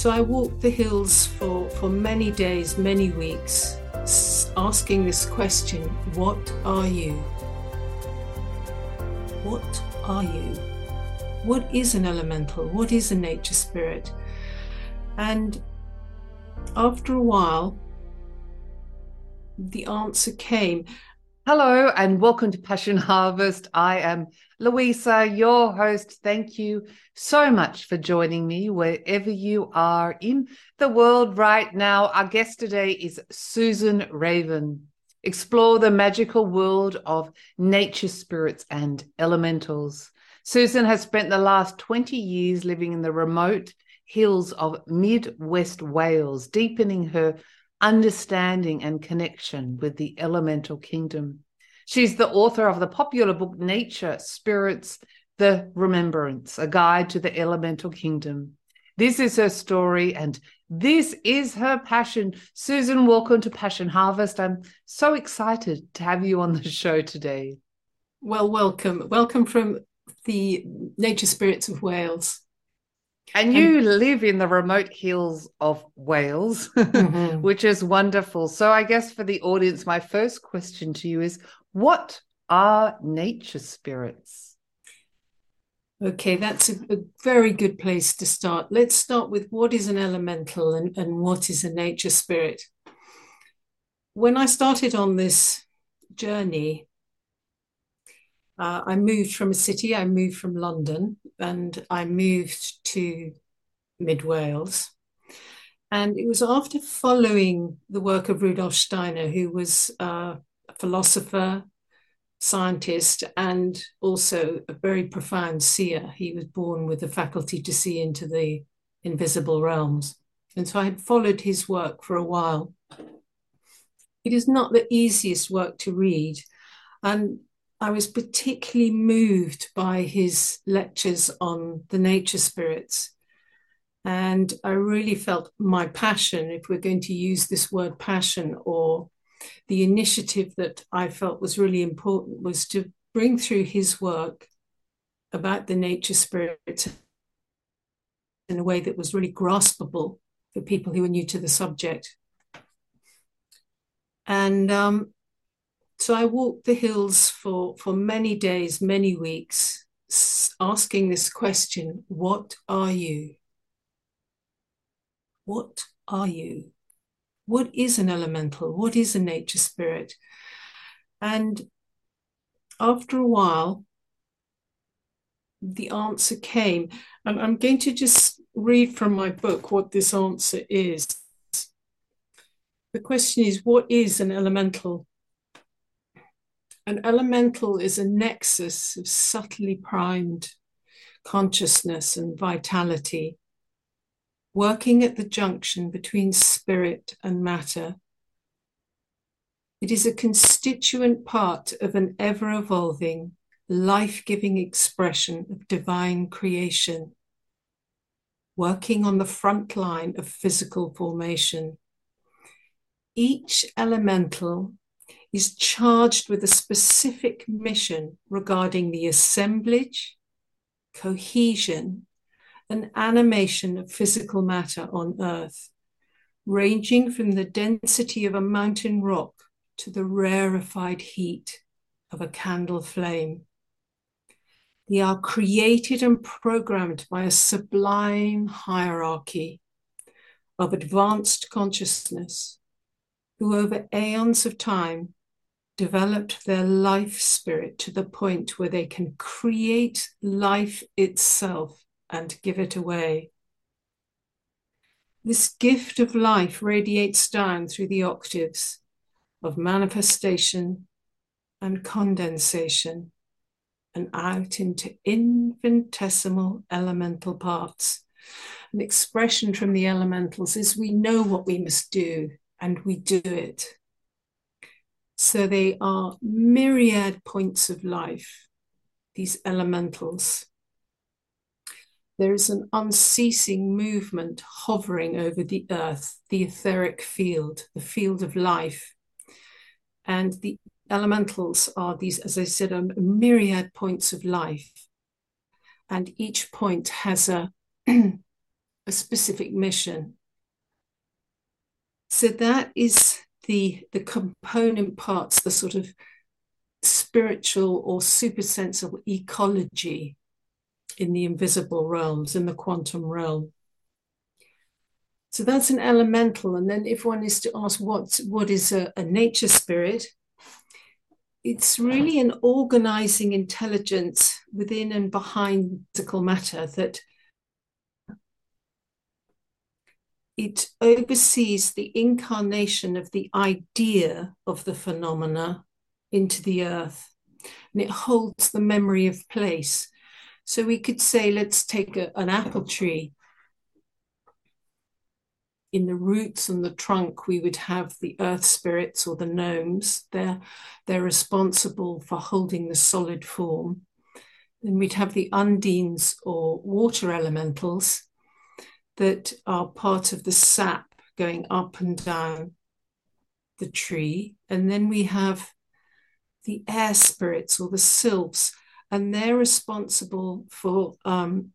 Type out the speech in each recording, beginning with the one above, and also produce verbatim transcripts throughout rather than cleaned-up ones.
So I walked the hills for, for many days, many weeks, asking this question, what are you? What are you? What is an elemental? What is a nature spirit? And after a while, the answer came. Hello and welcome to Passion Harvest. I am Louisa, your host. Thank you so much for joining me wherever you are in the world right now. Our guest today is Susan Raven. Explore the magical world of nature spirits and elementals. Susan has spent the last twenty years living in the remote hills of Midwest Wales, deepening her understanding and connection with the elemental kingdom. She's the author of the popular book Nature Spirits: The Remembrance, A Guide to the Elemental Kingdom. This is her story and this is her passion. Susan, welcome to Passion Harvest. I'm so excited to have you on the show today. Well, welcome. Welcome from the Nature Spirits of Wales. And you live in the remote hills of Wales, mm-hmm. which is wonderful. So I guess for the audience, my first question to you is, what are nature spirits? Okay, that's a, a very good place to start. Let's start with what is an elemental and, and what is a nature spirit. When I started on this journey, Uh, I moved from a city, I moved from London, and I moved to Mid Wales. And it was after following the work of Rudolf Steiner, who was uh, a philosopher, scientist, and also a very profound seer. He was born with the faculty to see into the invisible realms. And so I had followed his work for a while. It is not the easiest work to read. And I was particularly moved by his lectures on the nature spirits. And I really felt my passion, if we're going to use this word passion, or the initiative that I felt was really important, was to bring through his work about the nature spirits in a way that was really graspable for people who were new to the subject. And um, So I walked the hills for, for many days, many weeks, asking this question, what are you? What are you? What is an elemental? What is a nature spirit? And after a while, the answer came. And I'm going to just read from my book what this answer is. The question is, what is an elemental? An elemental is a nexus of subtly primed consciousness and vitality, working at the junction between spirit and matter. It is a constituent part of an ever-evolving, life-giving expression of divine creation, working on the front line of physical formation. Each elemental is charged with a specific mission regarding the assemblage, cohesion, and animation of physical matter on Earth, ranging from the density of a mountain rock to the rarefied heat of a candle flame. They are created and programmed by a sublime hierarchy of advanced consciousness, who over aeons of time developed their life spirit to the point where they can create life itself and give it away. This gift of life radiates down through the octaves of manifestation and condensation and out into infinitesimal elemental parts. An expression from the elementals is, we know what we must do, and we do it. So they are myriad points of life, these elementals. There is an unceasing movement hovering over the earth, the etheric field, the field of life. And the elementals are these, as I said, are myriad points of life. And each point has a a specific mission. So that is the, the component parts, the sort of spiritual or supersensual ecology in the invisible realms, in the quantum realm. So that's an elemental. And then if one is to ask what, what is a, a nature spirit, it's really an organizing intelligence within and behind physical matter that it oversees the incarnation of the idea of the phenomena into the earth, and it holds the memory of place. So we could say, let's take a, an apple tree. In the roots and the trunk, we would have the earth spirits or the gnomes. They're, they're responsible for holding the solid form. Then we'd have the undines or water elementals that are part of the sap going up and down the tree. And then we have the air spirits or the sylphs, and they're responsible for um,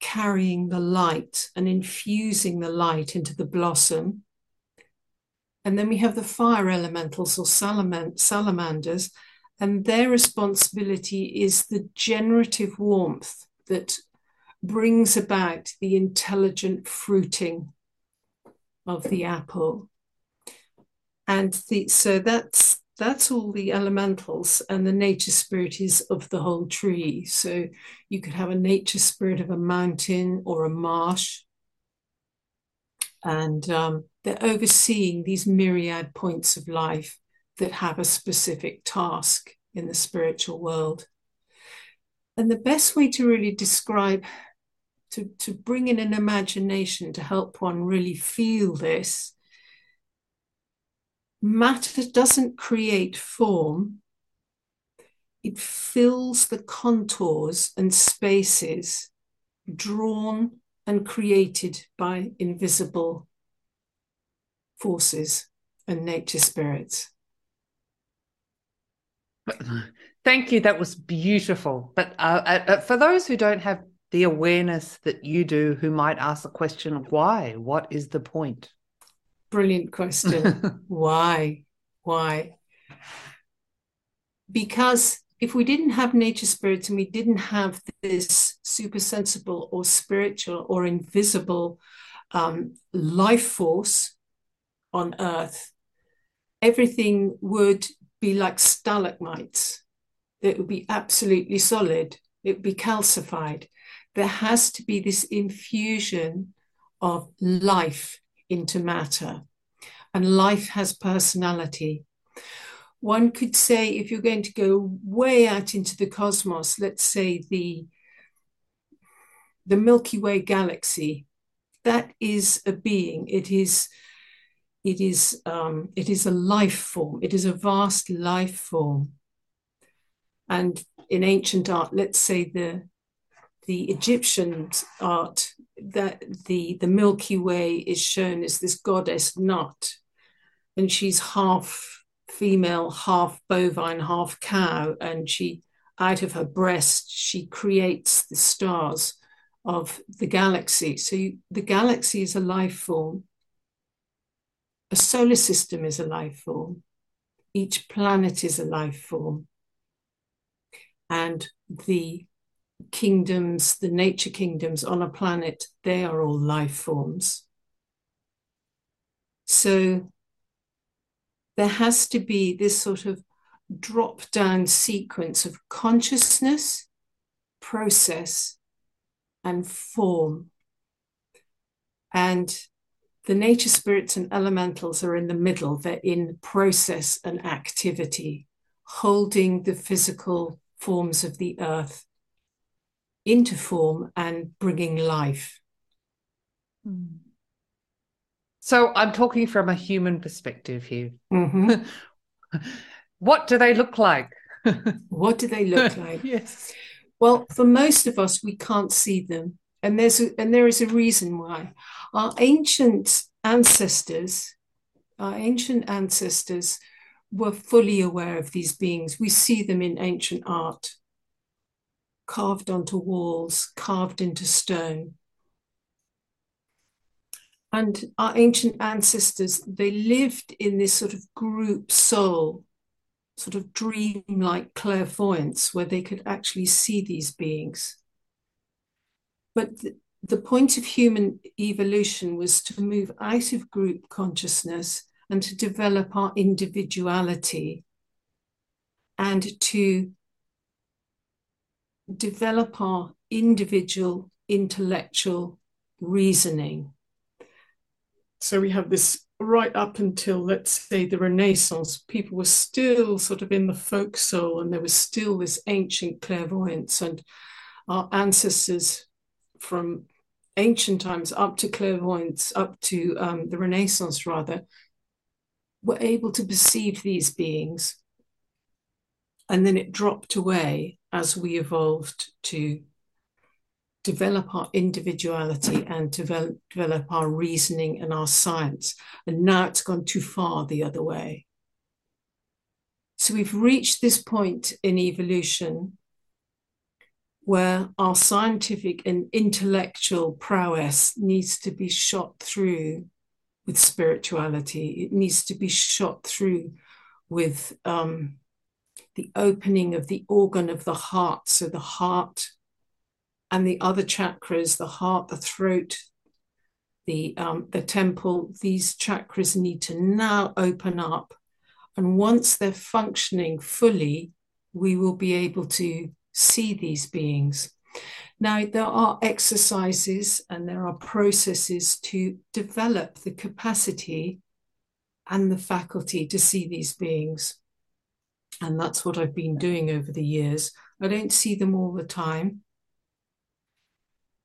carrying the light and infusing the light into the blossom. And then we have the fire elementals or salamanders, and their responsibility is the generative warmth that brings about the intelligent fruiting of the apple. And the, so that's That's all the elementals, and the nature spirit is of the whole tree. So you could have a nature spirit of a mountain or a marsh. And um, they're overseeing these myriad points of life that have a specific task in the spiritual world. And the best way to really describe, to, to bring in an imagination to help one really feel this, matter doesn't create form. It fills the contours and spaces drawn and created by invisible forces and nature spirits. Thank you. That was beautiful. But uh, uh, for those who don't have the awareness that you do, who might ask the question, why? What is the point? Brilliant question. Why? Why? Because if we didn't have nature spirits and we didn't have this supersensible or spiritual or invisible um, life force on Earth, everything would be like stalagmites. It would be absolutely solid. It would be calcified. There has to be this infusion of life into matter, and life has personality. One could say, if you're going to go way out into the cosmos, let's say the the Milky Way galaxy, that is a being. It is it is um, it is a life form. It is a vast life form. And in ancient art, let's say the the Egyptian art, that the, the Milky Way is shown as this goddess Nut, and she's half female, half bovine, half cow, and she, out of her breast, she creates the stars of the galaxy. So you, the galaxy is a life form. A solar system is a life form. Each planet is a life form. And the kingdoms, the nature kingdoms on a planet, they are all life forms. So there has to be this sort of drop-down sequence of consciousness, process, and form. And the nature spirits and elementals are in the middle. They're in process and activity, holding the physical forms of the earth into form and bringing life. So I'm talking from a human perspective here. Mm-hmm. What do they look like? What do they look like? Yes. Well, for most of us, we can't see them. And there's a, and there is a reason why. Our ancient ancestors, our ancient ancestors were fully aware of these beings. We see them in ancient art, carved onto walls, carved into stone. And our ancient ancestors, they lived in this sort of group soul, sort of dreamlike clairvoyance, where they could actually see these beings. But the, the point of human evolution was to move out of group consciousness and to develop our individuality and to develop our individual intellectual reasoning. So we have this right up until, let's say, the Renaissance. People were still sort of in the folk soul, and there was still this ancient clairvoyance. And our ancestors from ancient times up to clairvoyance, up to um, the Renaissance rather, were able to perceive these beings. And then it dropped away as we evolved to develop our individuality and develop, develop our reasoning and our science. And now it's gone too far the other way. So we've reached this point in evolution where our scientific and intellectual prowess needs to be shot through with spirituality. It needs to be shot through with um, the opening of the organ of the heart. So the heart and the other chakras, the heart, the throat, the um, the temple, these chakras need to now open up. And once they're functioning fully, we will be able to see these beings. Now, there are exercises and there are processes to develop the capacity and the faculty to see these beings. And that's what I've been doing over the years. I don't see them all the time.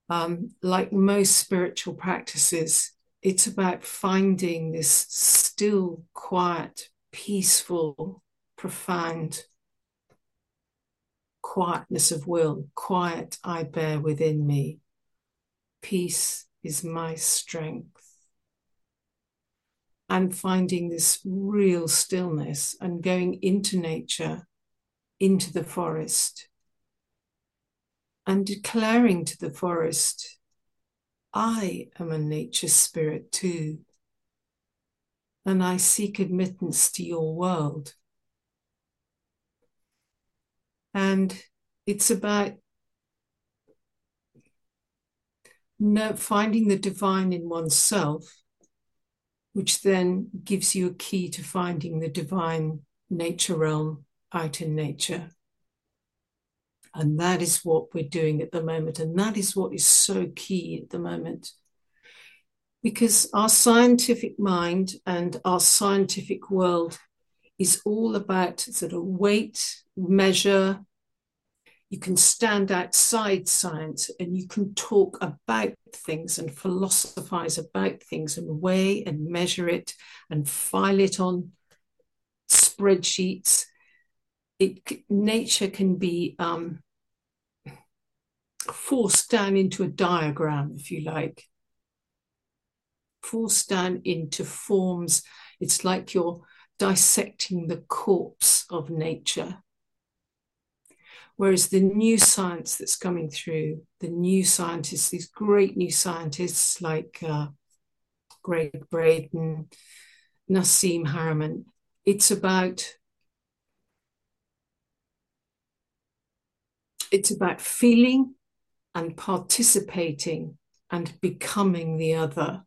Um, like most spiritual practices, it's about finding this still, quiet, peaceful, profound quietness of will. Quiet I bear within me. Peace is my strength. And finding this real stillness and going into nature, into the forest, and declaring to the forest, I am a nature spirit too, and I seek admittance to your world. And it's about finding the divine in oneself, which then gives you a key to finding the divine nature realm out in nature. And that is what we're doing at the moment. And that is what is so key at the moment. Because our scientific mind and our scientific world is all about sort of weight, measure. You can stand outside science and you can talk about things and philosophize about things and weigh and measure it and file it on spreadsheets. It, nature can be um, forced down into a diagram, if you like, forced down into forms. It's like you're dissecting the corpse of nature. Whereas the new science that's coming through, the new scientists, these great new scientists like uh, Greg Braden, Nassim Harriman, it's about It's about feeling and participating and becoming the other.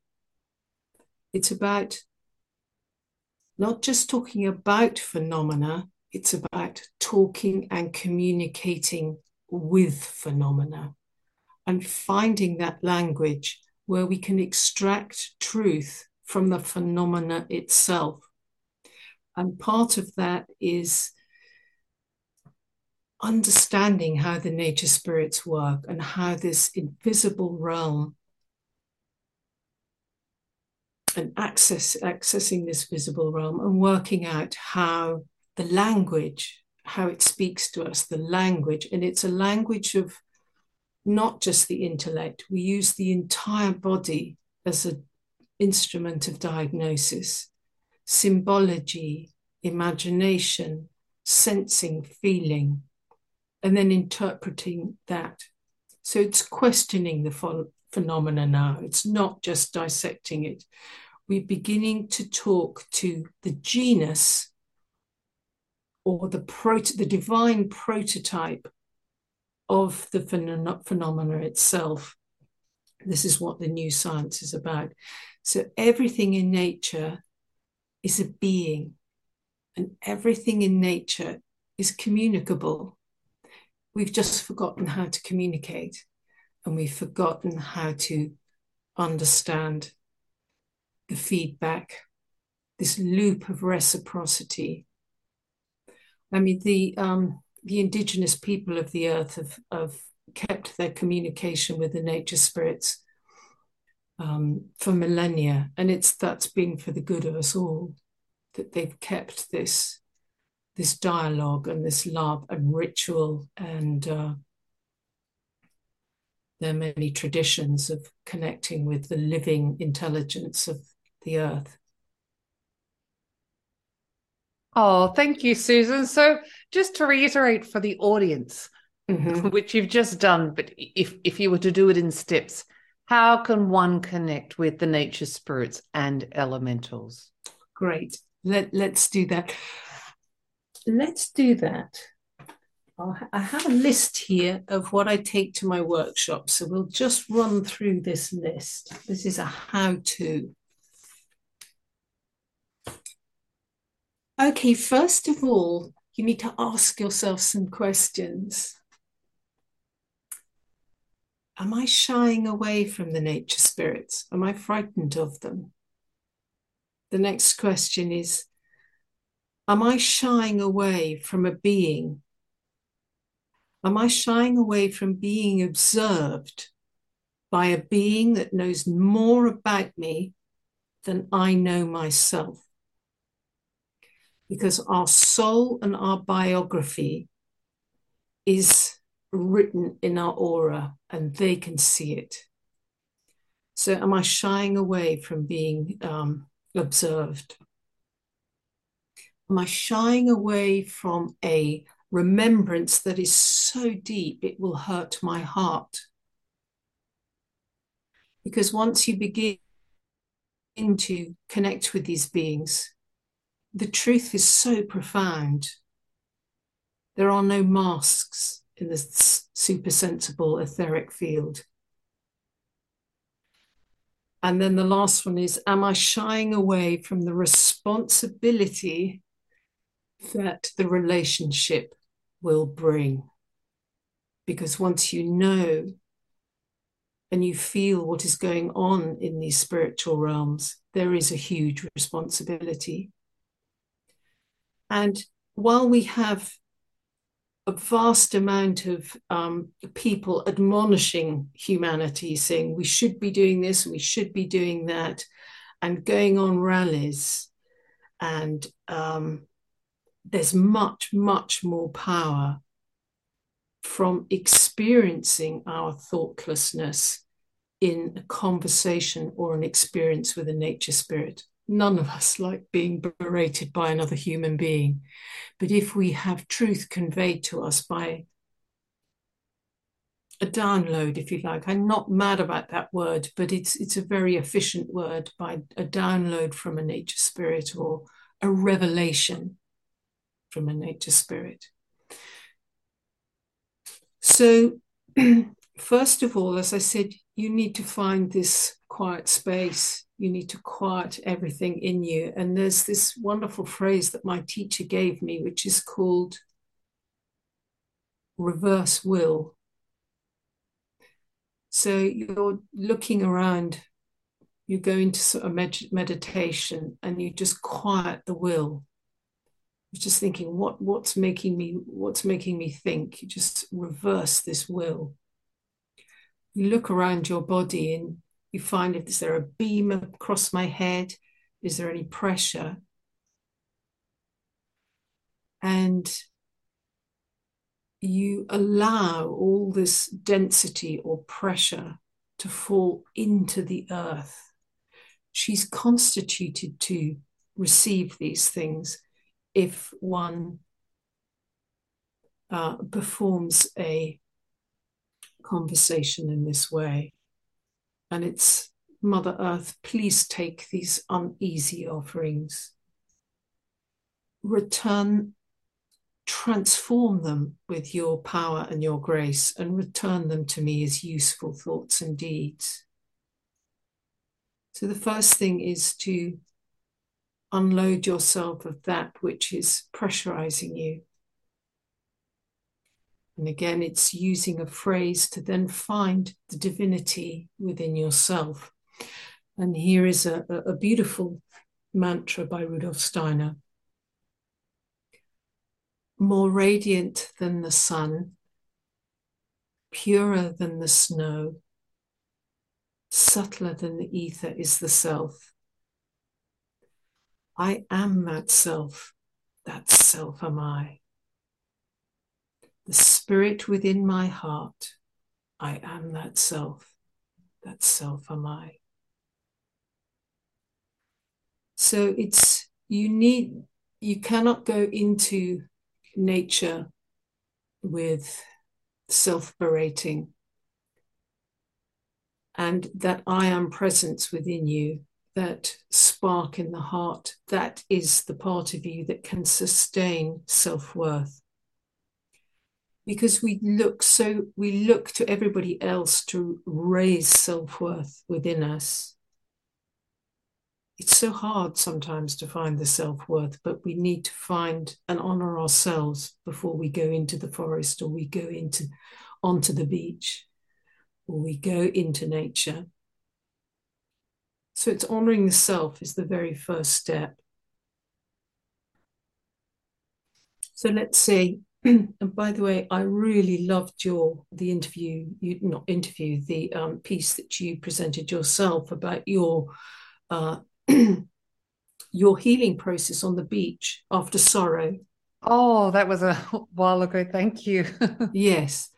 It's about not just talking about phenomena, it's about talking and communicating with phenomena and finding that language where we can extract truth from the phenomena itself. And part of that is understanding how the nature spirits work and how this invisible realm and access accessing this visible realm and working out how the language, how it speaks to us, the language. And it's a language of not just the intellect. We use the entire body as an instrument of diagnosis, symbology, imagination, sensing, feeling, and then interpreting that. So it's questioning the, phenomena now. It's not just dissecting it. We're beginning to talk to the genus or the proto- the divine prototype of the phen- phenomena itself. This is what the new science is about. So everything in nature is a being, and everything in nature is communicable. We've just forgotten how to communicate, and we've forgotten how to understand the feedback, this loop of reciprocity. I mean, the um, the indigenous people of the earth have, have kept their communication with the nature spirits um, for millennia, and it's that's been for the good of us all, that they've kept this this dialogue and this love and ritual, and uh, there are many traditions of connecting with the living intelligence of the earth. Oh, thank you, Susan. So just to reiterate for the audience, mm-hmm. which you've just done, but if, if you were to do it in steps, how can one connect with the nature spirits and elementals? Great. Let, let's do that. Let's do that. I have a list here of what I take to my workshop. So we'll just run through this list. This is a how-to. Okay, first of all, you need to ask yourself some questions. Am I shying away from the nature spirits? Am I frightened of them? The next question is, am I shying away from a being? Am I shying away from being observed by a being that knows more about me than I know myself? Because our soul and our biography is written in our aura, and they can see it. So am I shying away from being um, observed? Am I shying away from a remembrance that is so deep it will hurt my heart? Because once you begin to connect with these beings, the truth is so profound. There are no masks in the supersensible etheric field. And then the last one is, am I shying away from the responsibility that the relationship will bring? Because once you know and you feel what is going on in these spiritual realms, there is a huge responsibility. And while we have a vast amount of um, people admonishing humanity, saying we should be doing this and we should be doing that, and going on rallies, and um, there's much, much more power from experiencing our thoughtlessness in a conversation or an experience with a nature spirit. None of us like being berated by another human being. But if we have truth conveyed to us by a download, if you like, I'm not mad about that word, but it's it's a very efficient word, by a download from a nature spirit or a revelation from a nature spirit. So first of all, as I said, you need to find this quiet space. You need to quiet everything in you. And there's this wonderful phrase that my teacher gave me, which is called reverse will. So you're looking around, you go into sort of med- meditation and you just quiet the will. You're just thinking, what, what's making me, what's making me think? You just reverse this will. You look around your body and you find, if is there a beam across my head? Is there any pressure? And you allow all this density or pressure to fall into the earth. She's constituted to receive these things if one uh, performs a conversation in this way. and it's Mother Earth, please take these uneasy offerings. Return, transform them with your power and your grace, and return them to me as useful thoughts and deeds. So the first thing is to unload yourself of that which is pressurizing you. And again, it's using a phrase to then find the divinity within yourself. And here is a, a beautiful mantra by Rudolf Steiner. More radiant than the sun, purer than the snow, subtler than the ether is the self. I am that self, that self am I. The spirit within my heart, I am that self, that self am I. So it's, you need, you cannot go into nature with self-berating, and that I am presence within you, that spark in the heart, that is the part of you that can sustain self-worth. Because we look so we look to everybody else to raise self-worth within us. It's so hard sometimes to find the self-worth, but we need to find and honor ourselves before we go into the forest, or we go into onto the beach, or we go into nature. So it's honoring the self is the very first step. So let's say, and by the way, I really loved your the interview, you not interview, the um, piece that you presented yourself about your uh, your healing process on the beach after sorrow. Oh, that was a while ago. Thank you. Yes.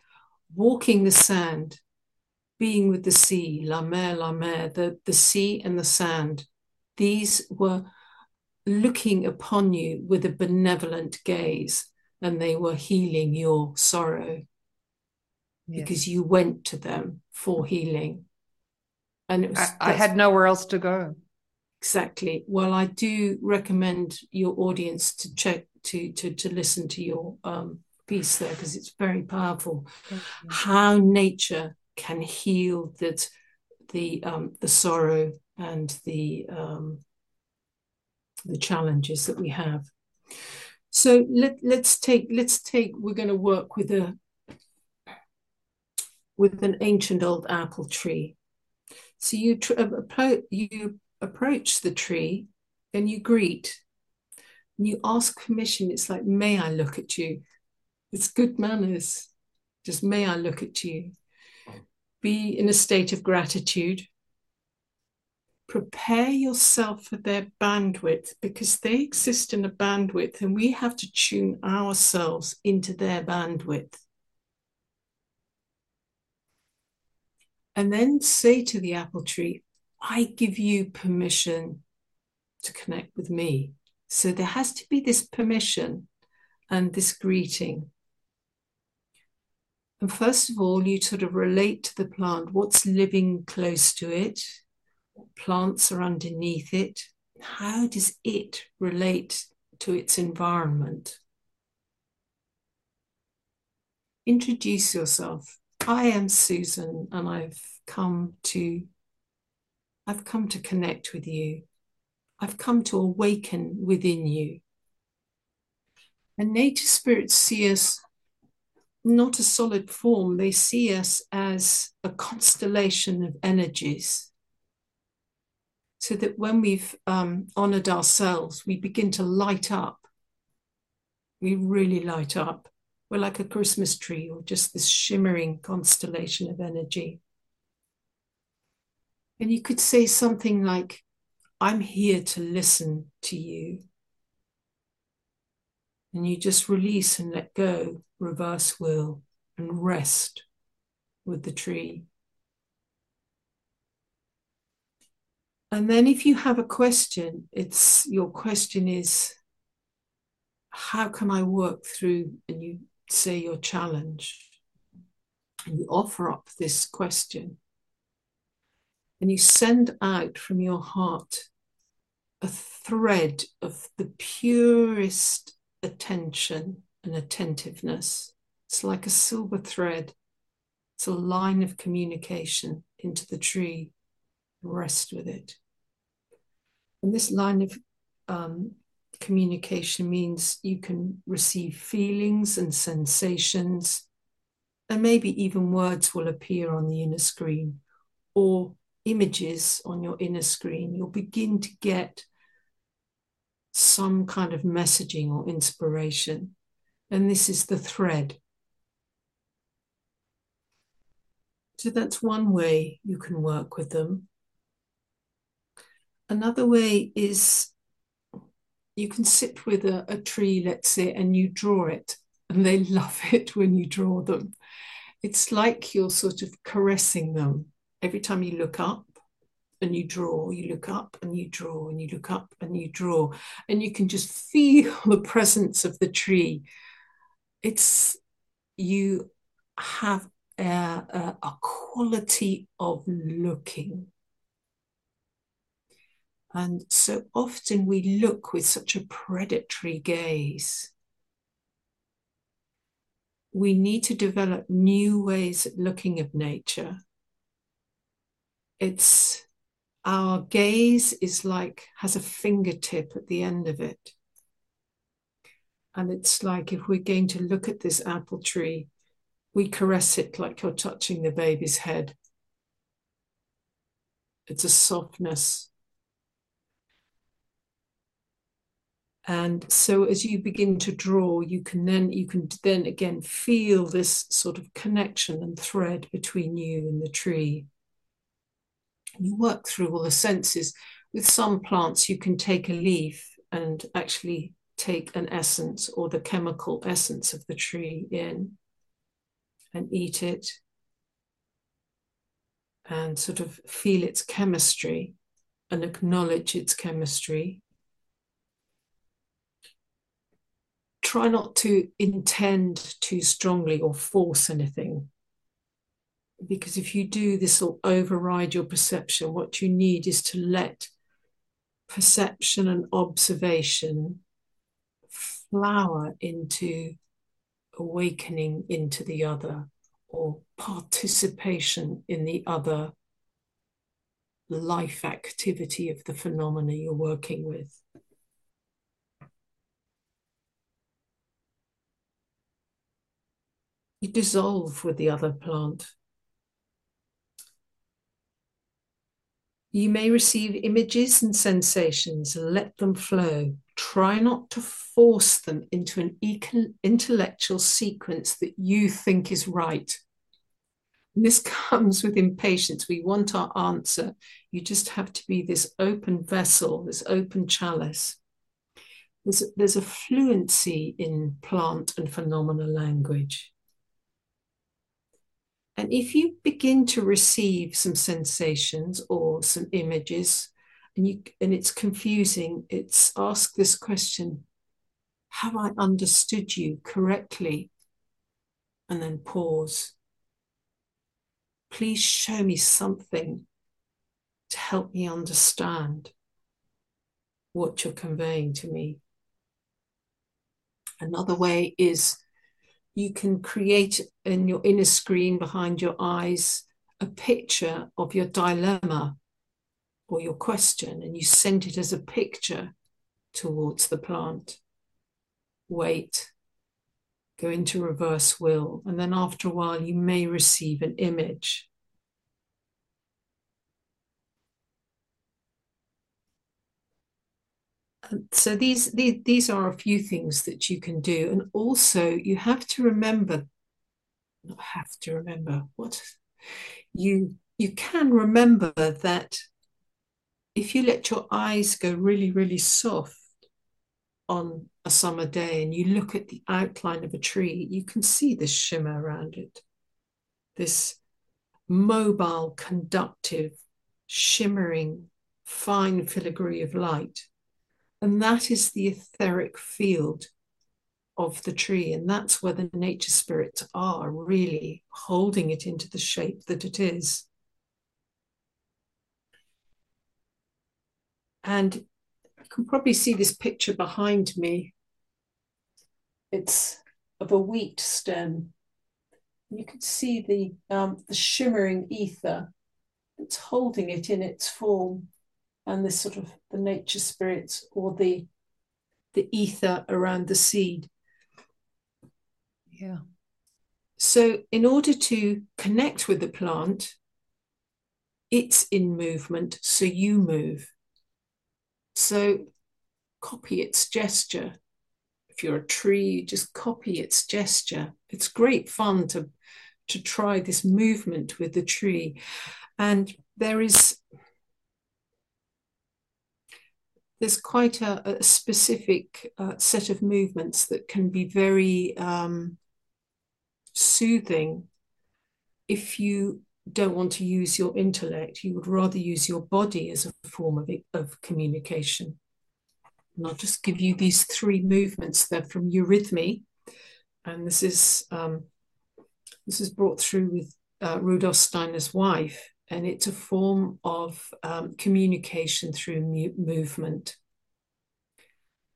Walking the sand, being with the sea, la mer, la mer, the, the sea and the sand. These were looking upon you with a benevolent gaze, and they were healing your sorrow. Yes. Because you went to them for healing. And it was, I, I had nowhere else to go. Exactly. Well, I do recommend your audience to check, to, to, to listen to your um, piece there, because it's very powerful. How nature can heal that the um, the sorrow and the um, the challenges that we have. So let, let's take let's take we're going to work with a with an ancient old apple tree. So you tr- you approach the tree and you greet and you ask permission. It's like, may I look at you? It's good manners. Just may I look at you. Be in a state of gratitude. Prepare yourself for their bandwidth, because they exist in a bandwidth, and we have to tune ourselves into their bandwidth. And then say to the apple tree, I give you permission to connect with me. So there has to be this permission and this greeting. And first of all, you sort of relate to the plant, what's living close to it, what plants are underneath it, how does it relate to its environment? Introduce yourself. I am Susan, and I've come to, I've come to connect with you. I've come to awaken within you. And nature spirits see us not a solid form, they see us as a constellation of energies. So that when we've um, honored ourselves, we begin to light up. We really light up. We're like a Christmas tree, or just this shimmering constellation of energy. And you could say something like, I'm here to listen to you. And you just release and let go, reverse will, and rest with the tree. And then if you have a question, it's your question is, how can I work through? And you say your challenge, and you offer up this question. and you send out from your heart a thread of the purest attention and attentiveness. It's like a silver thread. It's a line of communication into the tree. Rest with it. And this line of um, communication means you can receive feelings and sensations, and maybe even words will appear on the inner screen or images on your inner screen. You'll begin to get some kind of messaging or inspiration. And this is the thread. So that's one way you can work with them. Another way is you can sit with a, a tree, let's say, and you draw it, and they love it when you draw them. It's like you're sort of caressing them. Every time you look up and you draw, you look up and you draw, and you look up and you draw, and you can just feel the presence of the tree. It's, you have a, a, a quality of looking. And so often we look with such a predatory gaze. We need to develop new ways of looking at nature. It's our gaze is like, has a fingertip at the end of it. And it's like if we're going to look at this apple tree, we caress it like you're touching the baby's head. It's a softness. And so as you begin to draw, you can then you can then again feel this sort of connection and thread between you and the tree. You work through all the senses. With some plants, you can take a leaf and actually take an essence or the chemical essence of the tree in and eat it and sort of feel its chemistry and acknowledge its chemistry. Try not to intend too strongly or force anything, because if you do, this will override your perception. What you need is to let perception and observation flower into awakening into the other, or participation in the other life activity of the phenomena you're working with. You dissolve with the other plant. You may receive images and sensations. Let them flow. Try not to force them into an econ- intellectual sequence that you think is right. And this comes with impatience. We want our answer. You just have to be this open vessel, this open chalice. There's, there's a fluency in plant and phenomena language. And if you begin to receive some sensations or some images, and you and it's confusing, it's ask this question: have I understood you correctly? And then pause. Please show me something to help me understand what you're conveying to me. Another way is you can create in your inner screen behind your eyes a picture of your dilemma or your question, and you send it as a picture towards the plant. Wait, go into reverse will, and then after a while you may receive an image. So these, these these are a few things that you can do. And also you have to remember, not have to remember, what? You, you can remember that if you let your eyes go really, really soft on a summer day and you look at the outline of a tree, you can see this shimmer around it, this mobile, conductive, shimmering, fine filigree of light. And that is the etheric field of the tree. And that's where the nature spirits are really holding it into the shape that it is. And I can probably see this picture behind me. It's of a wheat stem. You can see the, um, the shimmering ether that's holding it in its form, and this sort of the nature spirits, or the the ether around the seed. Yeah. So in order to connect with the plant, it's in movement, so you move. So copy its gesture. If you're a tree, you just copy its gesture. It's great fun to, to try this movement with the tree. And there is, there's quite a, a specific uh, set of movements that can be very um, soothing if you don't want to use your intellect. You would rather use your body as a form of, of communication. And I'll just give you these three movements. They're from Eurythmy, and this is um, this is brought through with uh, Rudolf Steiner's wife, and it's a form of um, communication through mu- movement.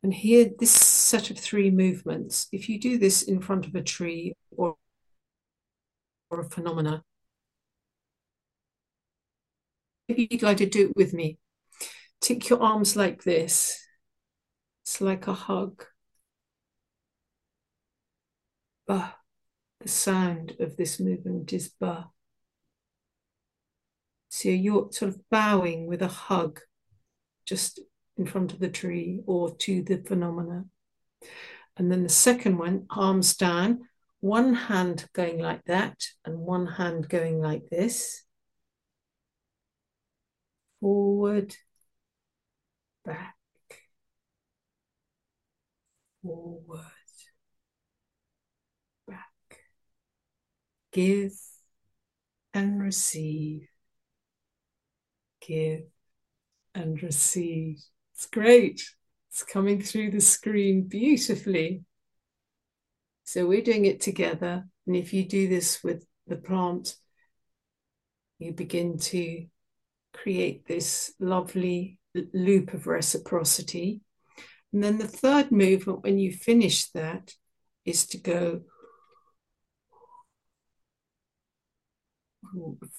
And here, this set of three movements, if you do this in front of a tree or, or a phenomena, maybe you'd like to do it with me. Take your arms like this. It's like a hug. Bah. The sound of this movement is bah. So you're sort of bowing with a hug just in front of the tree or to the phenomena. And then the second one, arms down, one hand going like that and one hand going like this. Forward, back, forward, back. Give and receive. Give and receive. It's great. It's coming through the screen beautifully. So we're doing it together. And if you do this with the plant, you begin to create this lovely loop of reciprocity. And then the third movement, when you finish that, is to go,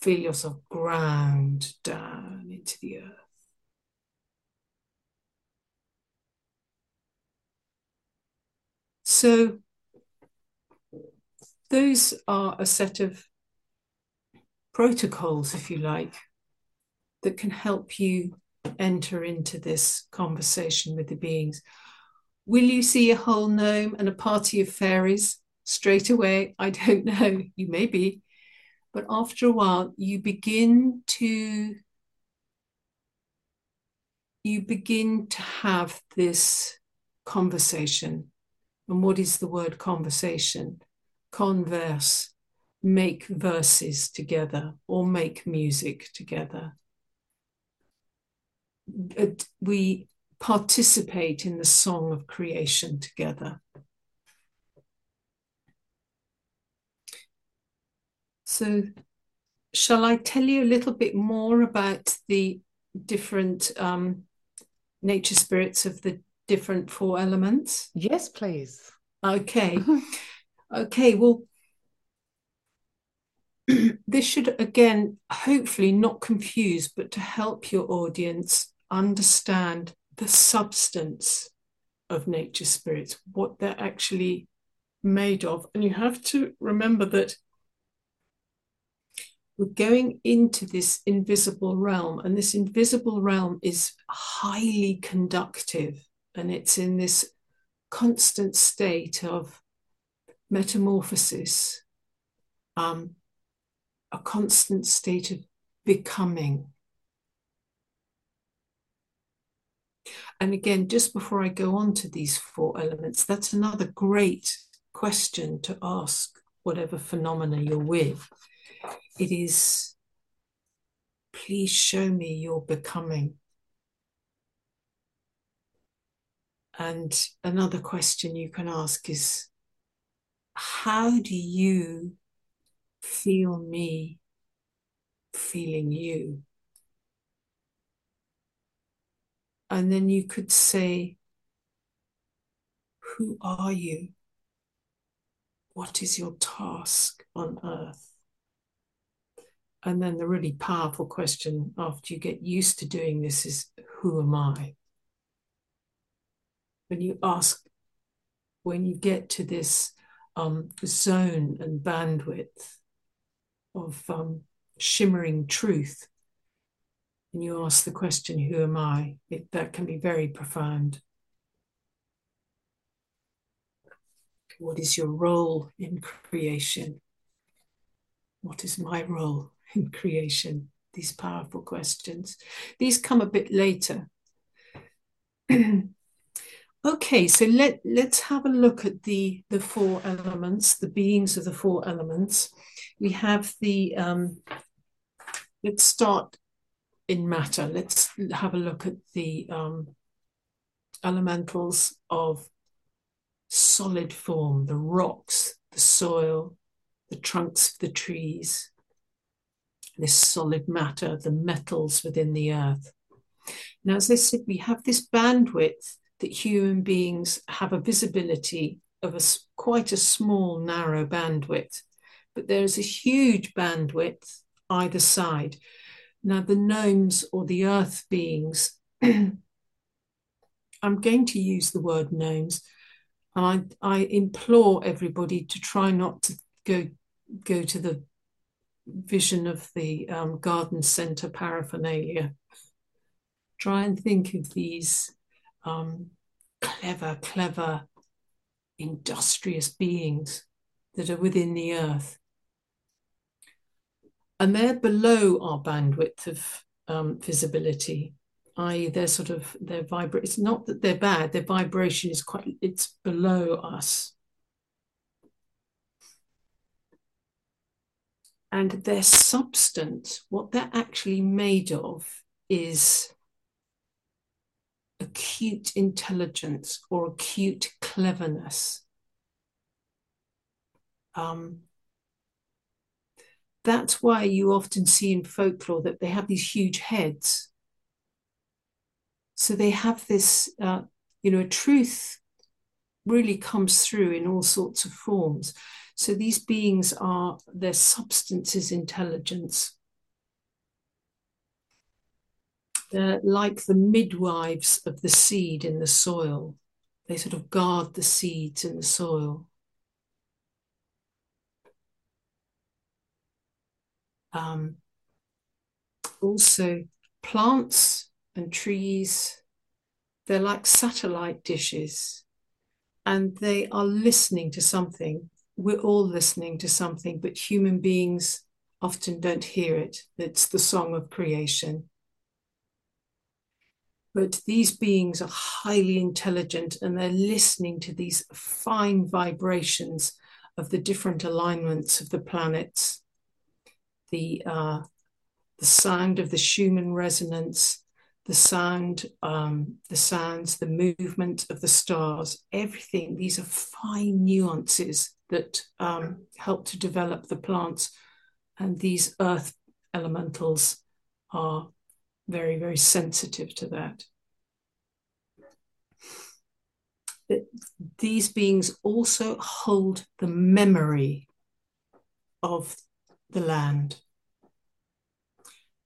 feel yourself ground down into the earth. So those are a set of protocols, if you like, that can help you enter into this conversation with the beings. Will you see a whole gnome and a party of fairies straight away? I don't know. You may be. But after a while, you begin to, you begin to have this conversation. And what is the word conversation? Converse. Make verses together or make music together. We participate in the song of creation together. So shall I tell you a little bit more about the different um, nature spirits of the different four elements? Yes, please. Okay. Okay, well, this should, again, hopefully not confuse, but to help your audience understand the substance of nature spirits, what they're actually made of. And you have to remember that we're going into this invisible realm, and this invisible realm is highly conductive, and it's in this constant state of metamorphosis, um, a constant state of becoming. And again, just before I go on to these four elements, that's another great question to ask whatever phenomena you're with. It is, please show me your becoming. And another question you can ask is, how do you feel me feeling you? And then you could say, who are you? What is your task on earth? And then the really powerful question after you get used to doing this is, who am I? When you ask, when you get to this um, zone and bandwidth of um, shimmering truth, and you ask the question, who am I? It, that can be very profound. What is your role in creation? What is my role in creation? These powerful questions. These come a bit later. Okay, so let, let's have a look at the, the four elements, the beings of the four elements. We have the, um, let's start in matter. Let's have a look at the um, elementals of solid form, the rocks, the soil, the trunks of the trees, this solid matter, the metals within the earth. Now, as I said, we have this bandwidth that human beings have a visibility of a, quite a small, narrow bandwidth, but there is a huge bandwidth either side. Now, the gnomes or the earth beings, I'm going to use the word gnomes, and I, I implore everybody to try not to go go to the vision of the um, garden centre paraphernalia. Try and think of these um, clever, clever, industrious beings that are within the earth. And they're below our bandwidth of um, visibility, that is they're sort of, they're vibrate. It's not that they're bad, their vibration is quite, it's below us. And their substance, what they're actually made of, is acute intelligence or acute cleverness. Um, that's why you often see in folklore that they have these huge heads. So they have this, uh, you know, truth really comes through in all sorts of forms. So these beings are, their substance is intelligence. They're like the midwives of the seed in the soil. They sort of guard the seeds in the soil. Um, also, plants and trees, they're like satellite dishes, and they are listening to something. We're all listening to something, but human beings often don't hear it. It's the song of creation. But these beings are highly intelligent, and they're listening to these fine vibrations of the different alignments of the planets, the uh, the sound of the Schumann resonance, the sound, um, the sounds, the movement of the stars, everything. These are fine nuances that um, help to develop the plants, and these earth elementals are very, very sensitive to that. It, these beings also hold the memory of the land.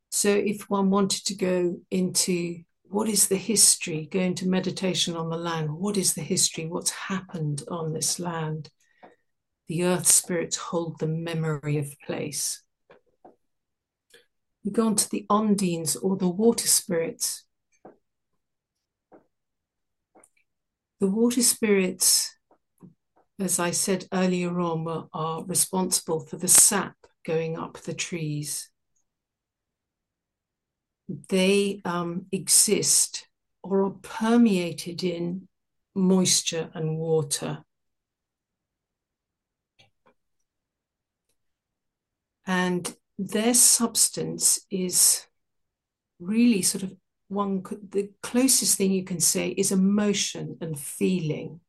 So if one wanted to go into what is the history, go into meditation on the land, what is the history, what's happened on this land? The earth spirits hold the memory of place. You go on to the Ondines or the water spirits. The water spirits, as I said earlier on, are responsible for the sap going up the trees. They um, exist or are permeated in moisture and water. And their substance is really sort of one, could, the closest thing you can say is emotion and feeling.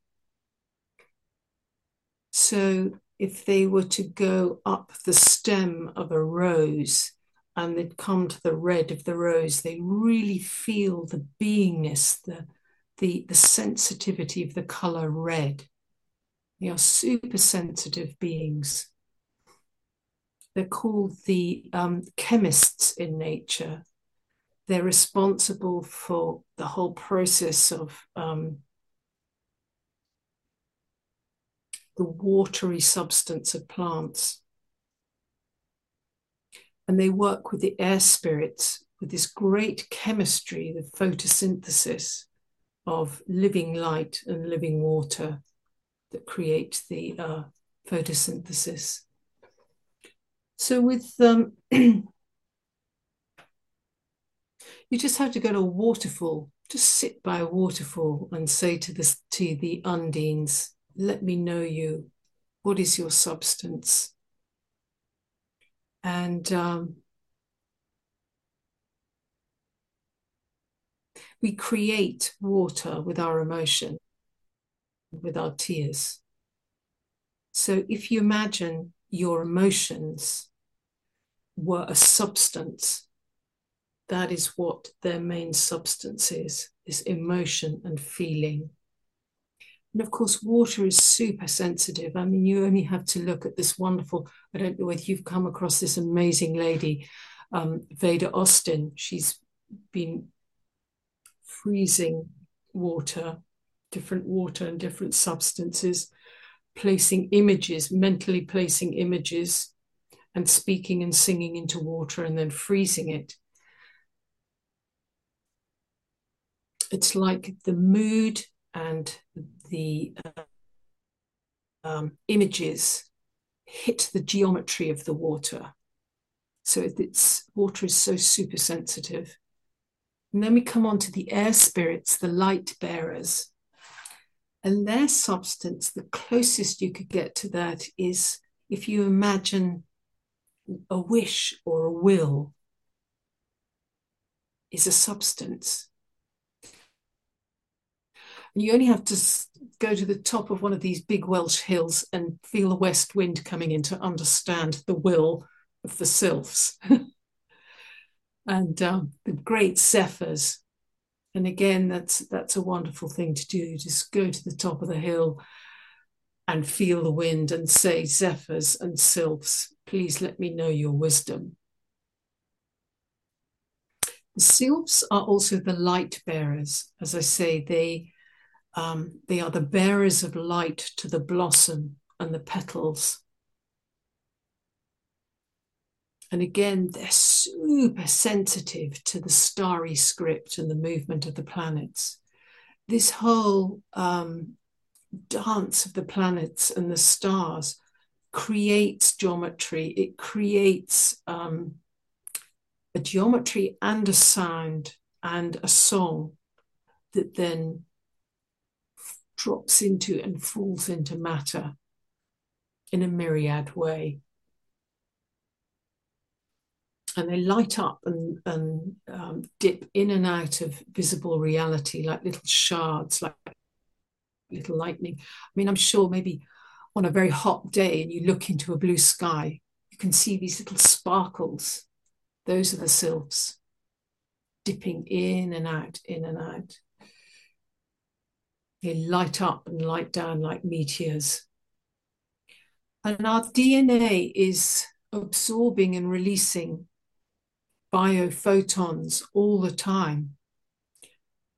So if they were to go up the stem of a rose and they come to the red of the rose, they really feel the beingness, the, the, the sensitivity of the color red. They are super sensitive beings. They're called the um, chemists in nature. They're responsible for the whole process of um, the watery substance of plants. And they work with the air spirits, with this great chemistry, the photosynthesis of living light and living water that create the uh, photosynthesis. So with, um, you just have to go to a waterfall, just sit by a waterfall and say to the, to the undines, let me know you, what is your substance? And um, we create water with our emotion, with our tears. So if you imagine your emotions were a substance, that is what their main substance is, is emotion and feeling. And of course, water is super sensitive. I mean, you only have to look at this wonderful, I don't know whether you've come across this amazing lady, um, Veda Austin. She's been freezing water, different water and different substances, placing images, mentally placing images and speaking and singing into water and then freezing it. It's like the mood and the uh, um, images hit the geometry of the water. So it's water is so super sensitive. And then we come on to the air spirits, the light bearers. And their substance, the closest you could get to that is if you imagine a wish or a will is a substance. And you only have to go to the top of one of these big Welsh hills and feel the west wind coming in to understand the will of the sylphs and um, the great zephyrs. And again, that's that's a wonderful thing to do. Just go to the top of the hill and feel the wind and say, zephyrs and sylphs, please let me know your wisdom. The sylphs are also the light bearers. As I say, they... Um, they are the bearers of light to the blossom and the petals. And again, they're super sensitive to the starry script and the movement of the planets. This whole um, dance of the planets and the stars creates geometry. It creates um, a geometry and a sound and a song that then drops into and falls into matter in a myriad way. And they light up and, and um, dip in and out of visible reality like little shards, like little lightning. I mean, I'm sure maybe on a very hot day and you look into a blue sky, you can see these little sparkles. Those are the sylphs dipping in and out, in and out. They light up and light down like meteors. And our D N A is absorbing and releasing biophotons all the time.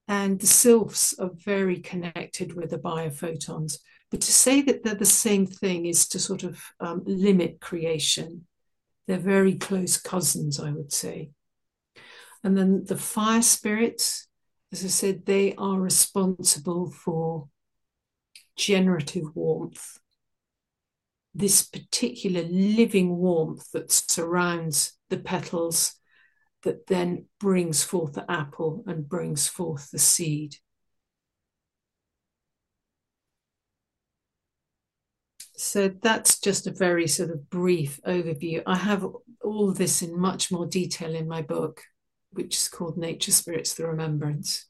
And the sylphs are very connected with the biophotons. But to say that they're the same thing is to sort of um, limit creation. They're very close cousins, I would say. And then the fire spirits, as I said, they are responsible for generative warmth, this particular living warmth that surrounds the petals that then brings forth the apple and brings forth the seed. So that's just a very sort of brief overview. I have all of this in much more detail in my book, which is called Nature Spirits: The Remembrance.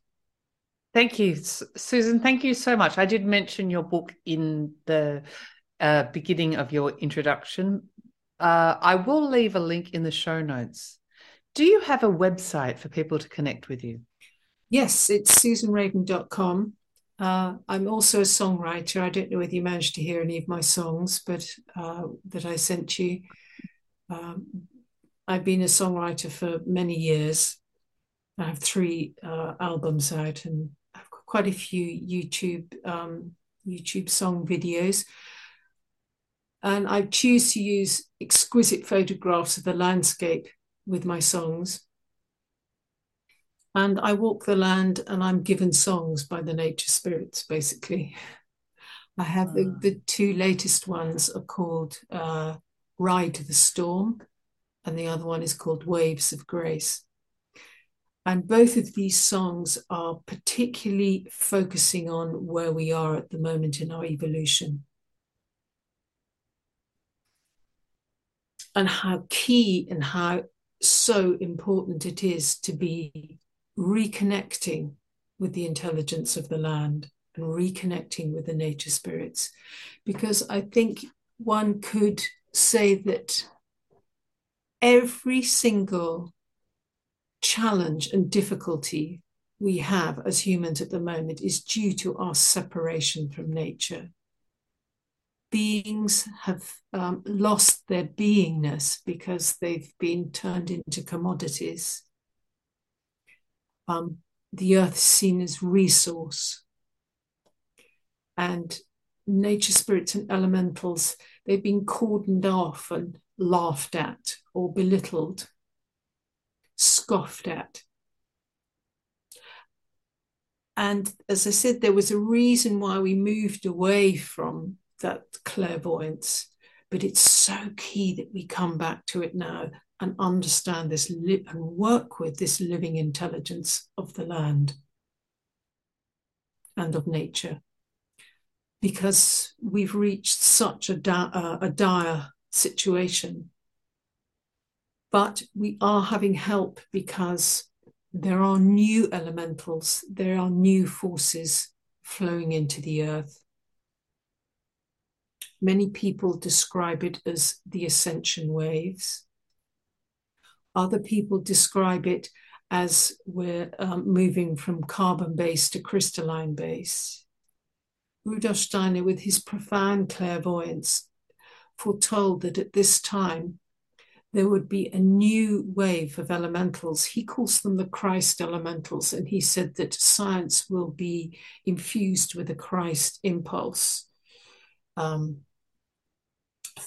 Thank you, Susan. Thank you so much. I did mention your book in the uh, beginning of your introduction. Uh, I will leave a link in the show notes Do you have a website for people to connect with you? Yes, it's susan raven dot com. Uh, I'm also a songwriter. I don't know whether you managed to hear any of my songs, but uh, that I sent you. Um, I've been a songwriter for many years. I have three uh, albums out, and I've got quite a few YouTube um, YouTube song videos. And I choose to use exquisite photographs of the landscape with my songs. And I walk the land and I'm given songs by the nature spirits, basically. I have the, the two latest ones are called uh, Ride the Storm, and the other one is called Waves of Grace. And both of these songs are particularly focusing on where we are at the moment in our evolution, and how key and how so important it is to be reconnecting with the intelligence of the land and reconnecting with the nature spirits. Because I think one could say that every single challenge and difficulty we have as humans at the moment is due to our separation from nature. Beings have um, lost their beingness because they've been turned into commodities. Um, the earth is seen as resource. And nature spirits and elementals, they've been cordoned off and laughed at or belittled, scoffed at. And as I said, there was a reason why we moved away from that clairvoyance, but it's so key that we come back to it now and understand this li- and work with this living intelligence of the land and of nature, because we've reached such a, da- uh, a dire situation. But we are having help, because there are new elementals, there are new forces flowing into the earth. Many people describe it as the ascension waves. Other people describe it as we're um, moving from carbon base to crystalline base. Rudolf Steiner, with his profound clairvoyance, foretold that at this time there would be a new wave of elementals. He calls them the Christ elementals, and he said that science will be infused with a Christ impulse. Um,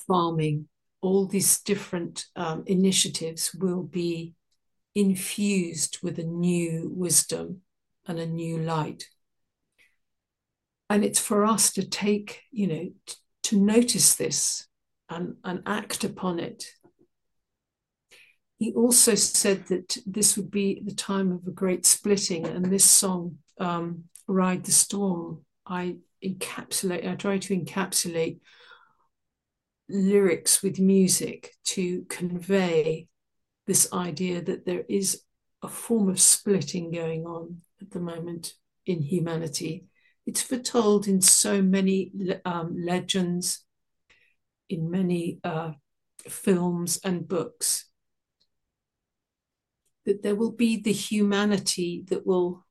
farming, all these different um, initiatives will be infused with a new wisdom and a new light. And it's for us to take, you know, t- to notice this and, and act upon it. He also said that this would be the time of a great splitting, and this song, um, Ride the Storm, I encapsulate, I try to encapsulate lyrics with music to convey this idea that there is a form of splitting going on at the moment in humanity. It's foretold in so many um, legends, in many uh, films and books, that there will be the humanity that will,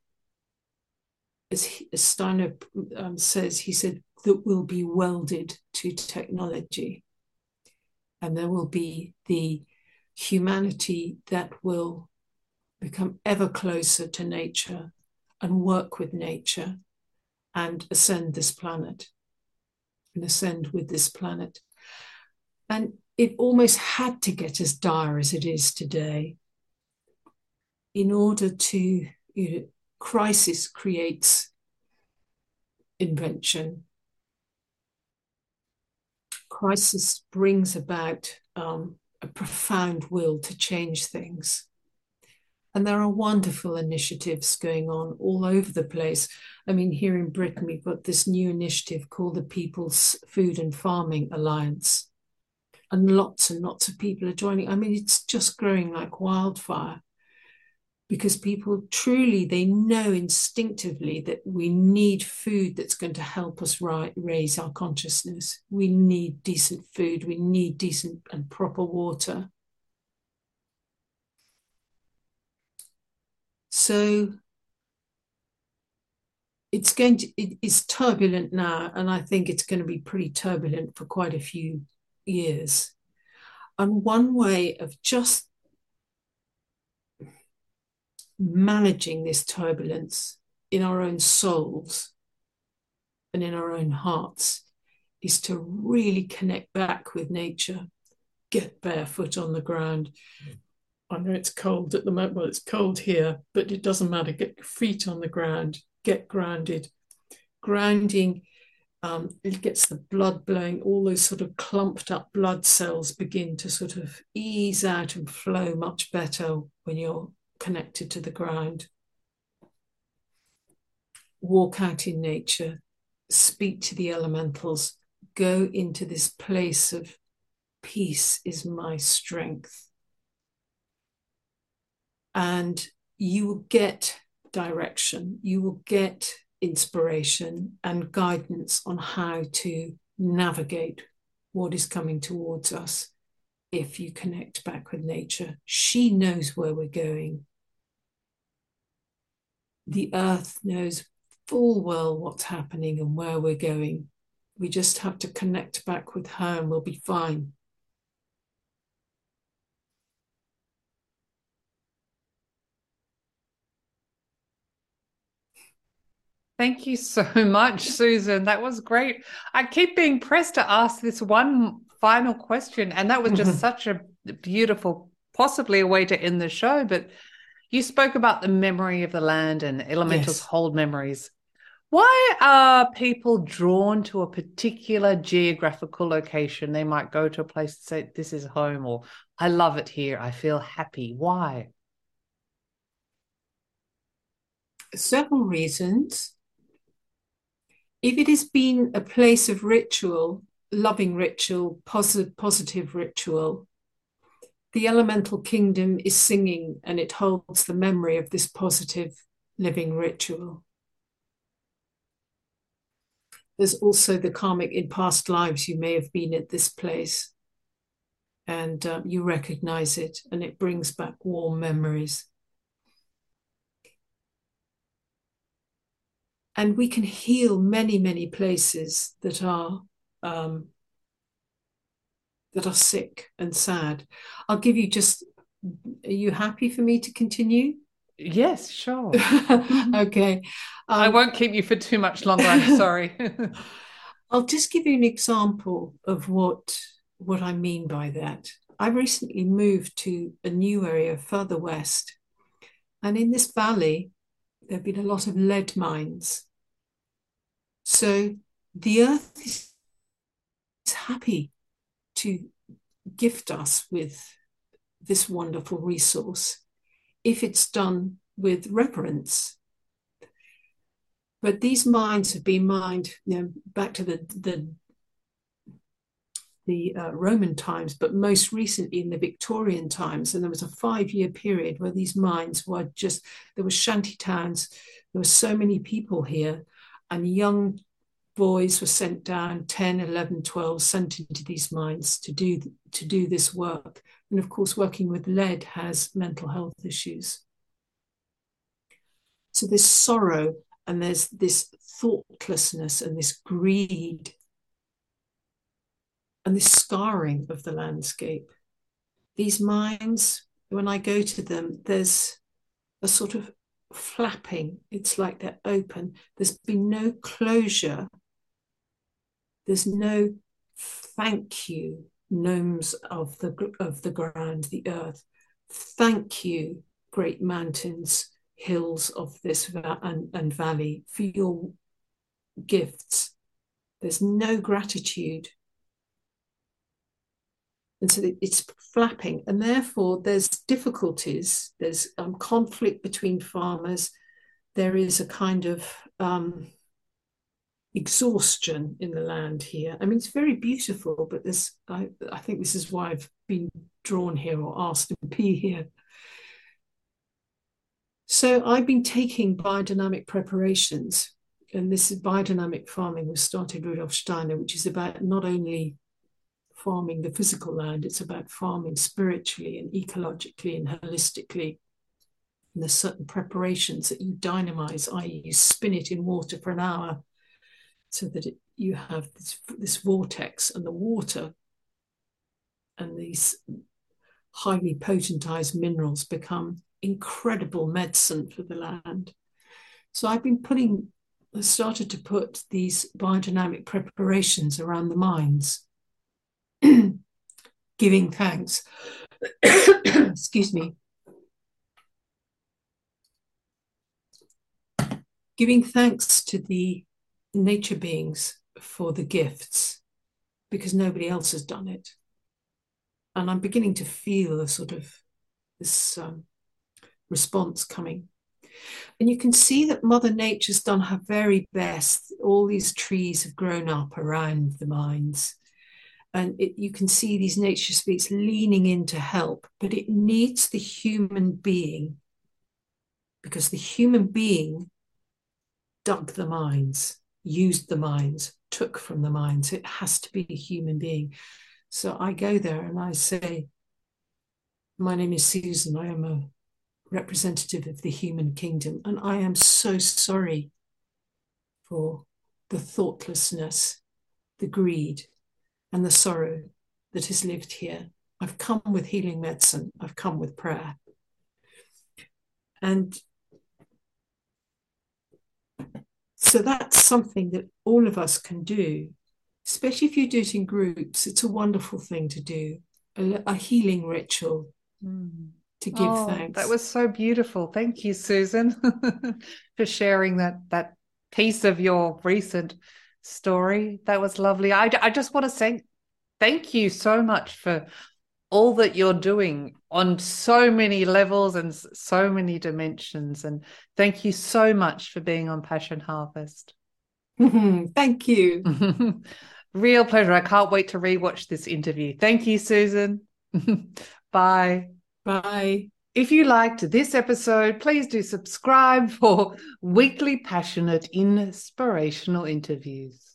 as Steiner um, says, he said, that will be welded to technology. And there will be the humanity that will become ever closer to nature and work with nature and ascend this planet and ascend with this planet. And it almost had to get as dire as it is today in order to, you know, crisis creates invention. Crisis brings about um, a profound will to change things. And there are wonderful initiatives going on all over the place. I mean, here in Britain, we've got this new initiative called the People's Food and Farming Alliance. And lots and lots of people are joining. I mean, it's just growing like wildfire. Because people truly, they know instinctively that we need food that's going to help us ri- raise our consciousness. We need decent food. We need decent and proper water. So it's going to, it, it's turbulent now, and I think it's going to be pretty turbulent for quite a few years. And one way of just managing this turbulence in our own souls and in our own hearts is to really connect back with nature, get barefoot on the ground. I know it's cold at the moment, well, it's cold here, but it doesn't matter. Get your feet on the ground, get grounded. Grounding, um, it gets the blood blowing, all those sort of clumped up blood cells begin to sort of ease out and flow much better when you're connected to the ground. Walk out in nature, speak to the elementals, go into this place of peace is my strength. And you will get direction, you will get inspiration and guidance on how to navigate what is coming towards us if you connect back with nature. She knows where we're going. The earth knows full well what's happening and where we're going. We just have to connect back with her and we'll be fine. Thank you so much, Susan. That was great. I keep being pressed to ask this one final question, and that was just mm-hmm. such a beautiful, possibly a way to end the show, but you spoke about the memory of the land and elementals yes. hold memories. Why are people drawn to a particular geographical location? They might go to a place and say, this is home, or I love it here, I feel happy. Why? Several reasons. If it has been a place of ritual, loving ritual, positive, positive ritual, the elemental kingdom is singing and it holds the memory of this positive living ritual. There's also the karmic in past lives. You may have been at this place and um, you recognize it, and it brings back warm memories. And we can heal many, many places that are um, that are sick and sad. I'll give you just, are you happy for me to continue? Yes, sure. Okay. Um, I won't keep you for too much longer, I'm sorry. I'll just give you an example of what what I mean by that. I recently moved to a new area further west, and in this valley, there have been a lot of lead mines. So the earth is happy to gift us with this wonderful resource if it's done with reverence. But these mines have been mined, you know, back to the, the, the uh, Roman times, but most recently in the Victorian times. And there was a five-year period where these mines were just, there were shanty towns, there were so many people here, and young boys were sent down, ten, eleven, twelve, sent into these mines to do, to do this work. And of course, working with lead has mental health issues. So there's sorrow, and there's this thoughtlessness and this greed and this scarring of the landscape. These mines, when I go to them, there's a sort of flapping. It's like they're open. There's been no closure. There's no thank you, gnomes of the, of the ground, the earth. Thank you, great mountains, hills of this va- and, and valley, for your gifts. There's no gratitude. And so it's flapping, and therefore there's difficulties, there's um, conflict between farmers, there is a kind of um, exhaustion in the land here. I mean, it's very beautiful, but this, I, I think this is why I've been drawn here or asked to be here. So I've been taking biodynamic preparations, and this is biodynamic farming was started by Rudolf Steiner, which is about not only farming the physical land, it's about farming spiritually and ecologically and holistically. And there's certain preparations that you dynamize, that is you spin it in water for an hour so that it, you have this, this vortex, and the water and these highly potentized minerals become incredible medicine for the land. So I've been putting, I started to put these biodynamic preparations around the mines, giving thanks, excuse me, giving thanks to the nature beings for the gifts, because nobody else has done it. And I'm beginning to feel a sort of this um, response coming. And you can see that Mother Nature's done her very best. All these trees have grown up around the mines. And it, you can see these nature spirits leaning in to help, but it needs the human being, because the human being dug the mines, used the mines, took from the mines. It has to be a human being. So I go there and I say, my name is Susan. I am a representative of the human kingdom. And I am so sorry for the thoughtlessness, the greed, and the sorrow that has lived here. I've come with healing medicine. I've come with prayer. And so that's something that all of us can do, especially if you do it in groups. It's a wonderful thing to do, a, a healing ritual mm. to give oh, thanks. That was so beautiful. Thank you, Susan, for sharing that, that piece of your recent story. That was lovely. I, I just want to say thank you so much for all that you're doing on so many levels and so many dimensions. And thank you so much for being on Passion Harvest. Thank you. Real pleasure. I can't wait to rewatch this interview. Thank you, Susan. Bye. Bye. If you liked this episode, please do subscribe for weekly passionate, inspirational interviews.